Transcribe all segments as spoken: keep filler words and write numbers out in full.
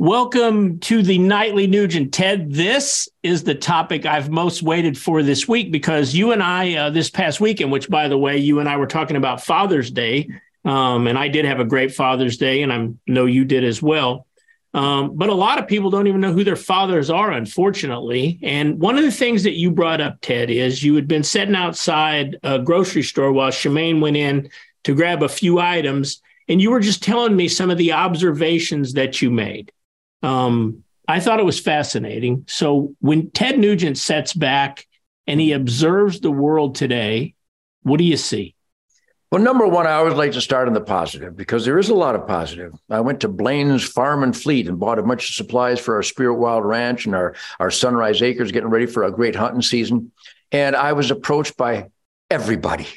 Welcome to the Nightly Nugent. Ted, this is the topic I've most waited for this week because you and I, uh, this past weekend, which, by the way, you and I were talking about Father's Day, um, and I did have a great Father's Day, and I know you did as well. Um, but a lot of people don't even know who their fathers are, unfortunately. And one of the things that you brought up, Ted, is you had been sitting outside a grocery store while Shemaine went in to grab a few items, and you were just telling me some of the observations that you made. Um, I thought it was fascinating. So when Ted Nugent sets back and he observes the world today, what do you see? Well, number one, I always like to start on the positive because there is a lot of positive. I went to Blaine's Farm and Fleet and bought a bunch of supplies for our Spirit Wild Ranch and our, our Sunrise Acres, getting ready for a great hunting season. And I was approached by everybody.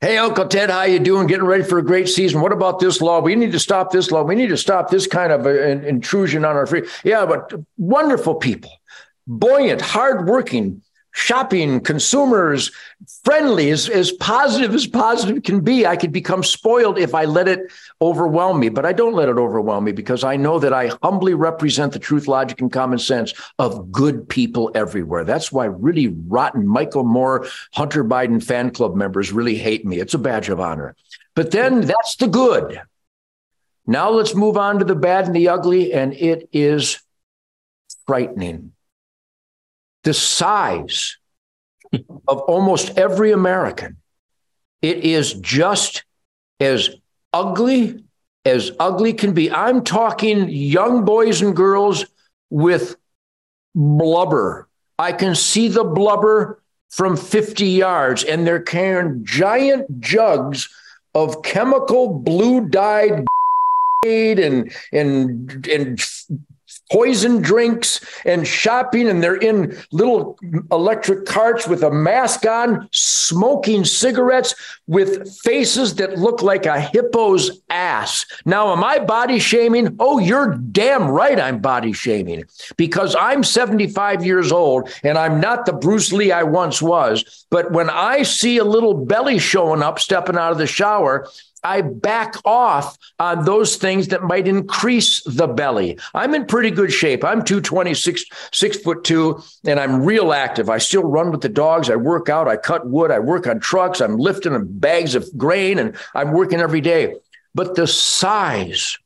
Hey, Uncle Ted, how you doing? Getting ready for a great season. What about this law? We need to stop this law. We need to stop this kind of a, an intrusion on our free. Yeah, but wonderful people, buoyant, hardworking, shopping, consumers, friendly, as, as positive as positive can be. I could become spoiled if I let it overwhelm me, but I don't let it overwhelm me because I know that I humbly represent the truth, logic, and common sense of good people everywhere. That's why really rotten Michael Moore, Hunter Biden fan club members really hate me. It's a badge of honor. But then that's the good. Now let's move on to the bad and the ugly, and it is frightening. The size of almost every American, it is just as ugly as ugly can be. I'm talking young boys and girls with blubber. I can see the blubber from fifty yards, and they're carrying giant jugs of chemical blue-dyed and and and. poison drinks and shopping, and they're in little electric carts with a mask on, smoking cigarettes with faces that look like a hippo's ass. Now, am I body shaming? Oh, you're damn right I'm body shaming because I'm seventy-five years old and I'm not the Bruce Lee I once was. But when I see a little belly showing up, stepping out of the shower, I back off on those things that might increase the belly. I'm in pretty good shape. I'm two twenty-six, six foot two, and I'm real active. I still run with the dogs. I work out. I cut wood. I work on trucks. I'm lifting bags of grain, and I'm working every day. But the size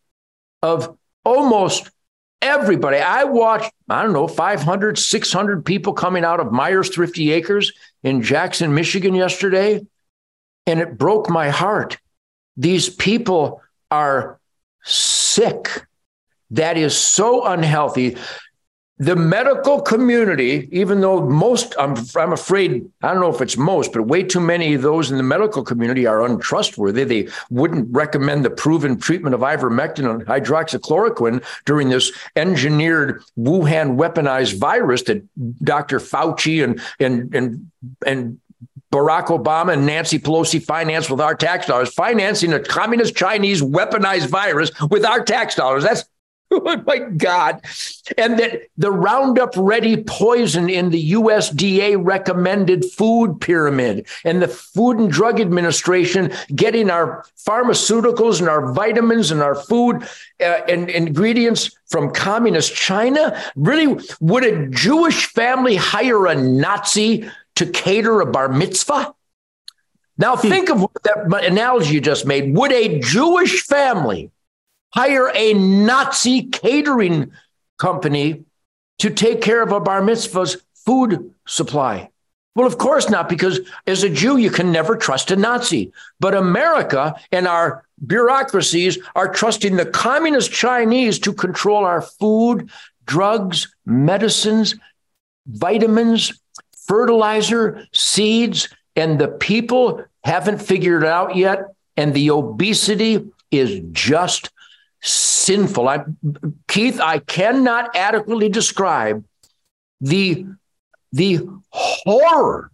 of almost everybody, I watched, I don't know, five hundred, six hundred people coming out of Myers Thrifty Acres in Jackson, Michigan yesterday, and it broke my heart. These people are sick. That is so unhealthy. The medical community, even though most, I'm, I'm afraid, I don't know if it's most, but way too many of those in the medical community are untrustworthy. They wouldn't recommend the proven treatment of ivermectin and hydroxychloroquine during this engineered Wuhan weaponized virus that Doctor Fauci and, and, and, and, Barack Obama and Nancy Pelosi financed with our tax dollars, financing a communist Chinese weaponized virus with our tax dollars. That's, oh my God. And that the Roundup Ready poison in the U S D A recommended food pyramid and the Food and Drug Administration getting our pharmaceuticals and our vitamins and our food uh, and ingredients from communist China. Really, would a Jewish family hire a Nazi to cater a bar mitzvah? Now think of what that analogy you just made. Would a Jewish family hire a Nazi catering company to take care of a bar mitzvah's food supply? Well, of course not, because as a Jew, you can never trust a Nazi. But America and our bureaucracies are trusting the communist Chinese to control our food, drugs, medicines, vitamins, fertilizer, seeds, and the people haven't figured it out yet. And the obesity is just sinful. I, Keith, I cannot adequately describe the, the horror,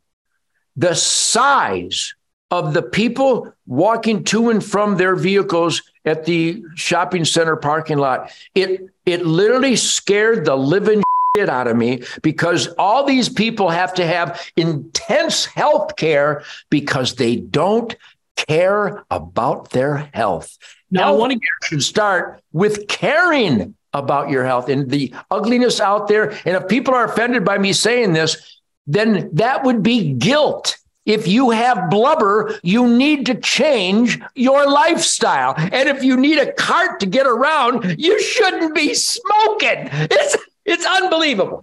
the size of the people walking to and from their vehicles at the shopping center parking lot. It, it literally scared the living it out of me because all these people have to have intense health care because they don't care about their health. Now, I want to start with caring about your health and the ugliness out there. And if people are offended by me saying this, then that would be guilt. If you have blubber, you need to change your lifestyle. And if you need a cart to get around, you shouldn't be smoking. It's it's unbelievable.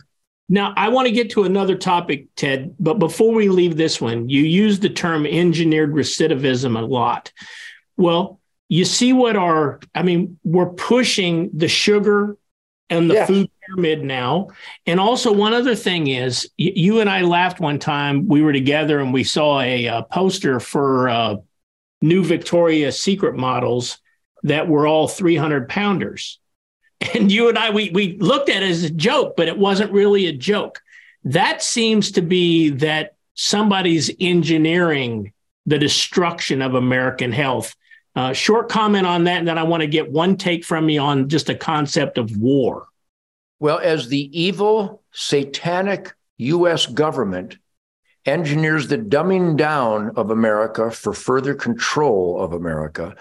Now, I want to get to another topic, Ted, but before we leave this one, you use the term engineered recidivism a lot. Well, you see what our, I mean, we're pushing the sugar and the yeah. food pyramid now. And also one other thing is, you and I laughed one time, we were together and we saw a uh, poster for uh, new Victoria's Secret models that were all three hundred pounders. And you and I, we we looked at it as a joke, but it wasn't really a joke. That seems to be that somebody's engineering the destruction of American health. Uh, short comment on that, and then I want to get one take from you on just the concept of war. Well, as the evil, satanic U S government engineers the dumbing down of America for further control of America,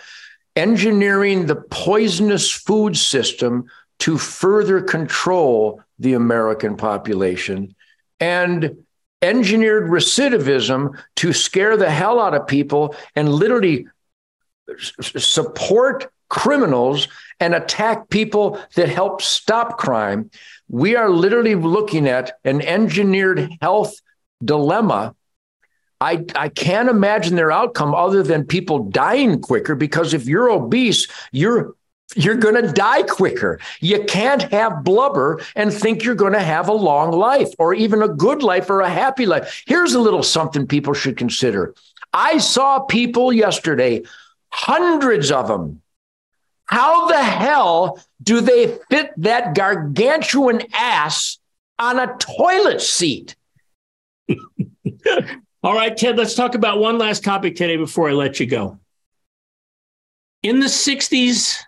engineering the poisonous food system to further control the American population, and engineered recidivism to scare the hell out of people and literally support criminals and attack people that help stop crime. We are literally looking at an engineered health dilemma. I, I can't imagine their outcome other than people dying quicker, because if you're obese, you're you're going to die quicker. You can't have blubber and think you're going to have a long life or even a good life or a happy life. Here's a little something people should consider. I saw people yesterday, hundreds of them. How the hell do they fit that gargantuan ass on a toilet seat? All right, Ted, let's talk about one last topic today before I let you go. In the sixties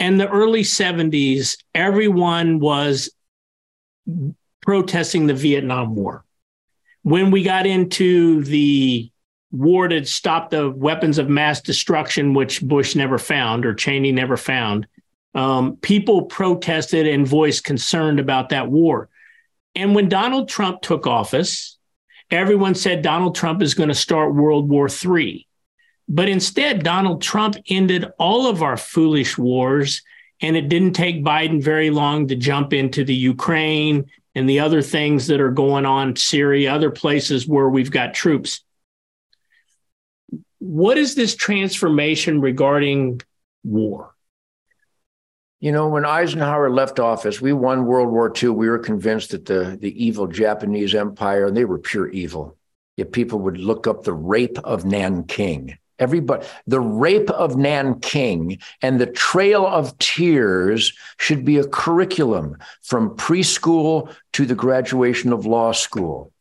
and the early seventies, everyone was protesting the Vietnam War. When we got into the war to stop the weapons of mass destruction, which Bush never found or Cheney never found, um, people protested and voiced concern about that war. And when Donald Trump took office, everyone said Donald Trump is going to start World War Three. But instead, Donald Trump ended all of our foolish wars, and it didn't take Biden very long to jump into the Ukraine and the other things that are going on, Syria, other places where we've got troops. What is this transformation regarding war? You know, when Eisenhower left office, we won World War Two. We were convinced that the, the evil Japanese empire, and they were pure evil. If people would look up the rape of Nanking, everybody, the rape of Nanking and the Trail of Tears should be a curriculum from preschool to the graduation of law school.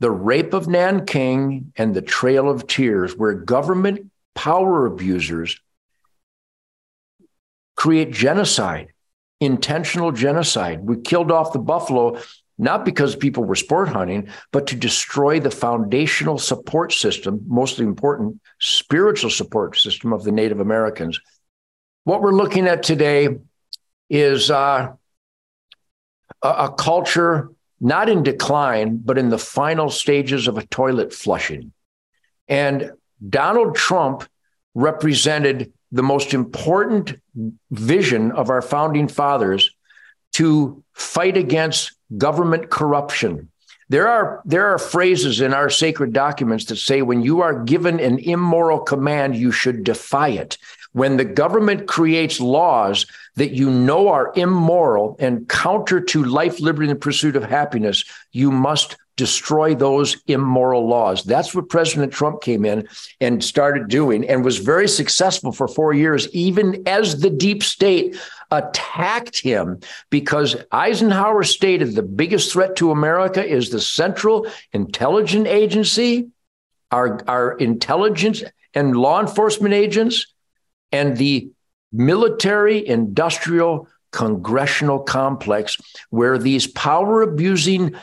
The rape of Nanking and the Trail of Tears, where government power abusers create genocide, intentional genocide. We killed off the buffalo, not because people were sport hunting, but to destroy the foundational support system, mostly important spiritual support system of the Native Americans. What we're looking at today is uh, a, a culture not in decline, but in the final stages of a toilet flushing. And Donald Trump represented the most important vision of our founding fathers to fight against government corruption. There are there are phrases in our sacred documents that say when you are given an immoral command, you should defy it. When the government creates laws that you know are immoral and counter to life, liberty, and the pursuit of happiness, you must destroy those immoral laws. That's what President Trump came in and started doing, and was very successful for four years, even as the deep state attacked him, because Eisenhower stated the biggest threat to America is the Central Intelligence Agency, our, our intelligence and law enforcement agents, and the military, industrial, congressional complex, where these power-abusing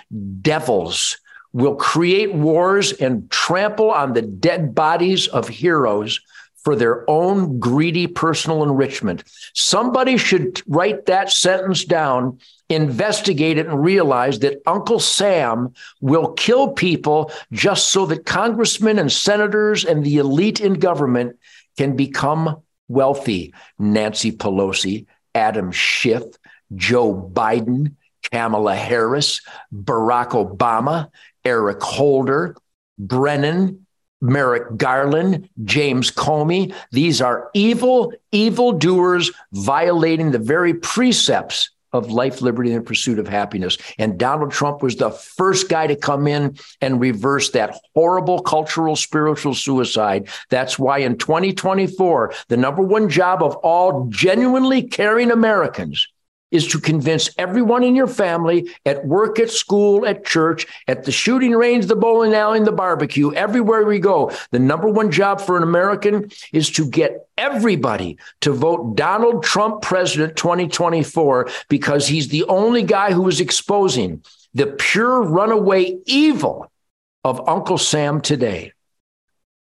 devils will create wars and trample on the dead bodies of heroes for their own greedy personal enrichment. Somebody should write that sentence down, investigate it, and realize that Uncle Sam will kill people just so that congressmen and senators and the elite in government can become wealthy. Nancy Pelosi, Adam Schiff, Joe Biden, Kamala Harris, Barack Obama, Eric Holder, Brennan, Merrick Garland, James Comey. These are evil, evildoers violating the very precepts of life, liberty, and the pursuit of happiness. And Donald Trump was the first guy to come in and reverse that horrible cultural, spiritual suicide. That's why in twenty twenty-four, the number one job of all genuinely caring Americans is to convince everyone in your family, at work, at school, at church, at the shooting range, the bowling alley, and the barbecue, everywhere we go. The number one job for an American is to get everybody to vote Donald Trump president twenty twenty-four, because he's the only guy who is exposing the pure runaway evil of Uncle Sam today.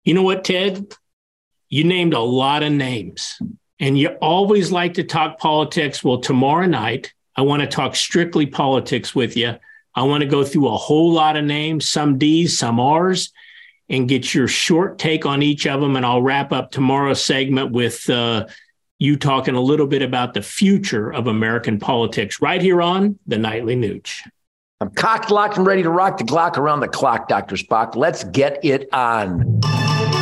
You know what, Ted? You named a lot of names. And you always like to talk politics. Well, tomorrow night, I want to talk strictly politics with you. I want to go through a whole lot of names, some D's, some R's, and get your short take on each of them. And I'll wrap up tomorrow's segment with uh, you talking a little bit about the future of American politics right here on The Nightly Nooch. I'm cocked, locked, and ready to rock the clock around the clock, Doctor Spock. Let's get it on.